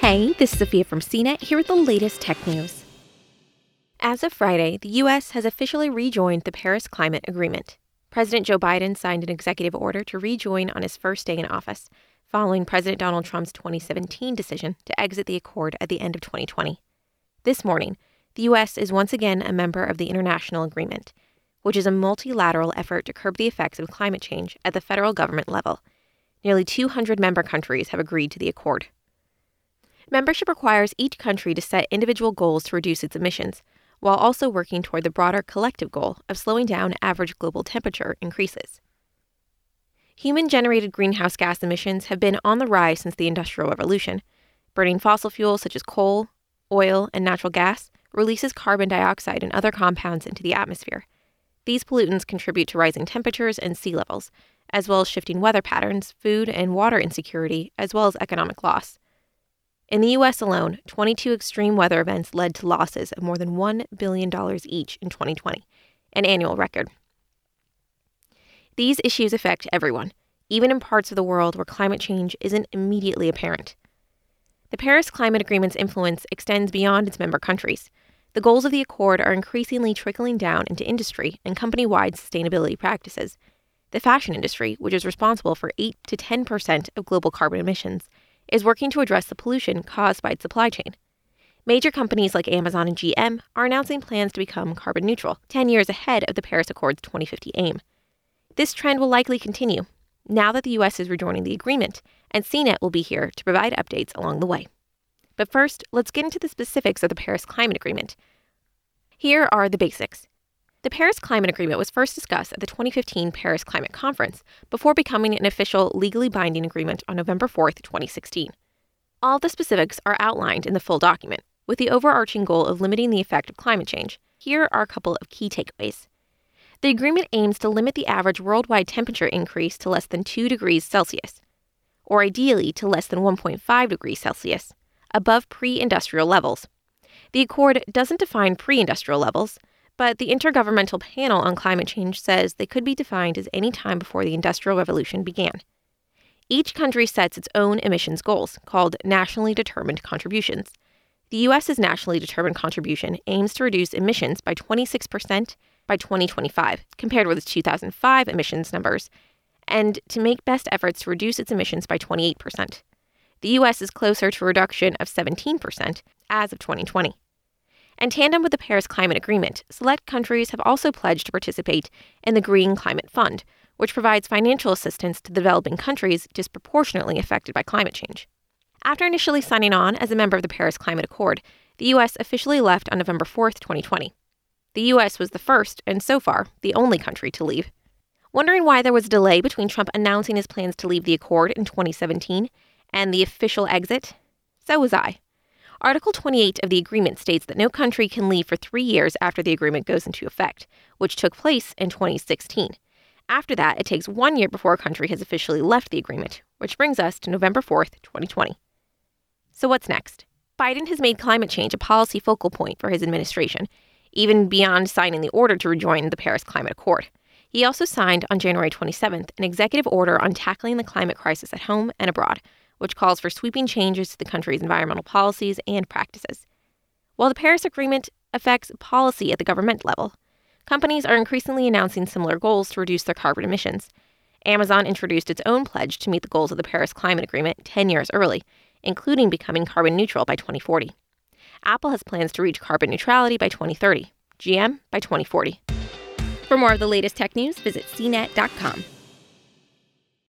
Hey, this is Sophia from CNET here with the latest tech news. As of Friday, the U.S. has officially rejoined the Paris Climate Agreement. President Joe Biden signed an executive order to rejoin on his first day in office, following President Donald Trump's 2017 decision to exit the accord at the end of 2020. This morning, the U.S. is once again a member of the International Agreement, which is a multilateral effort to curb the effects of climate change at the federal government level. Nearly 200 member countries have agreed to the accord. Membership requires each country to set individual goals to reduce its emissions, while also working toward the broader collective goal of slowing down average global temperature increases. Human-generated greenhouse gas emissions have been on the rise since the Industrial Revolution. Burning fossil fuels such as coal, oil, and natural gas releases carbon dioxide and other compounds into the atmosphere. These pollutants contribute to rising temperatures and sea levels, as well as shifting weather patterns, food and water insecurity, as well as economic loss. In the U.S. alone, 22 extreme weather events led to losses of more than $1 billion each in 2020, an annual record. These issues affect everyone, even in parts of the world where climate change isn't immediately apparent. The Paris Climate Agreement's influence extends beyond its member countries. The goals of the accord are increasingly trickling down into industry and company-wide sustainability practices. The fashion industry, which is responsible for 8 to 10% of global carbon emissions, is working to address the pollution caused by its supply chain. Major companies like Amazon and GM are announcing plans to become carbon neutral, 10 years ahead of the Paris Accord's 2050 aim. This trend will likely continue, now that the U.S. is rejoining the agreement, and CNET will be here to provide updates along the way. But first, let's get into the specifics of the Paris Climate Agreement. Here are the basics. The Paris Climate Agreement was first discussed at the 2015 Paris Climate Conference before becoming an official legally binding agreement on November 4, 2016. All the specifics are outlined in the full document, with the overarching goal of limiting the effect of climate change. Here are a couple of key takeaways. The agreement aims to limit the average worldwide temperature increase to less than 2 degrees Celsius, or ideally to less than 1.5 degrees Celsius, above pre-industrial levels. The accord doesn't define pre-industrial levels, but the Intergovernmental Panel on Climate Change says they could be defined as any time before the Industrial Revolution began. Each country sets its own emissions goals, called nationally determined contributions. The U.S.'s nationally determined contribution aims to reduce emissions by 26% by 2025, compared with its 2005 emissions numbers, and to make best efforts to reduce its emissions by 28%. The U.S. is closer to a reduction of 17% as of 2020. In tandem with the Paris Climate Agreement, select countries have also pledged to participate in the Green Climate Fund, which provides financial assistance to developing countries disproportionately affected by climate change. After initially signing on as a member of the Paris Climate Accord, the U.S. officially left on November 4, 2020. The U.S. was the first, and so far, the only country to leave. Wondering why there was a delay between Trump announcing his plans to leave the accord in 2017 and the official exit? So was I. Article 28 of the agreement states that no country can leave for 3 years after the agreement goes into effect, which took place in 2016. After that, it takes 1 year before a country has officially left the agreement, which brings us to November 4th, 2020. So what's next? Biden has made climate change a policy focal point for his administration, even beyond signing the order to rejoin the Paris Climate Accord. He also signed on January 27th an executive order on tackling the climate crisis at home and abroad, which calls for sweeping changes to the country's environmental policies and practices. While the Paris Agreement affects policy at the government level, companies are increasingly announcing similar goals to reduce their carbon emissions. Amazon introduced its own pledge to meet the goals of the Paris Climate Agreement 10 years early, including becoming carbon neutral by 2040. Apple has plans to reach carbon neutrality by 2030, GM by 2040. For more of the latest tech news, visit cnet.com.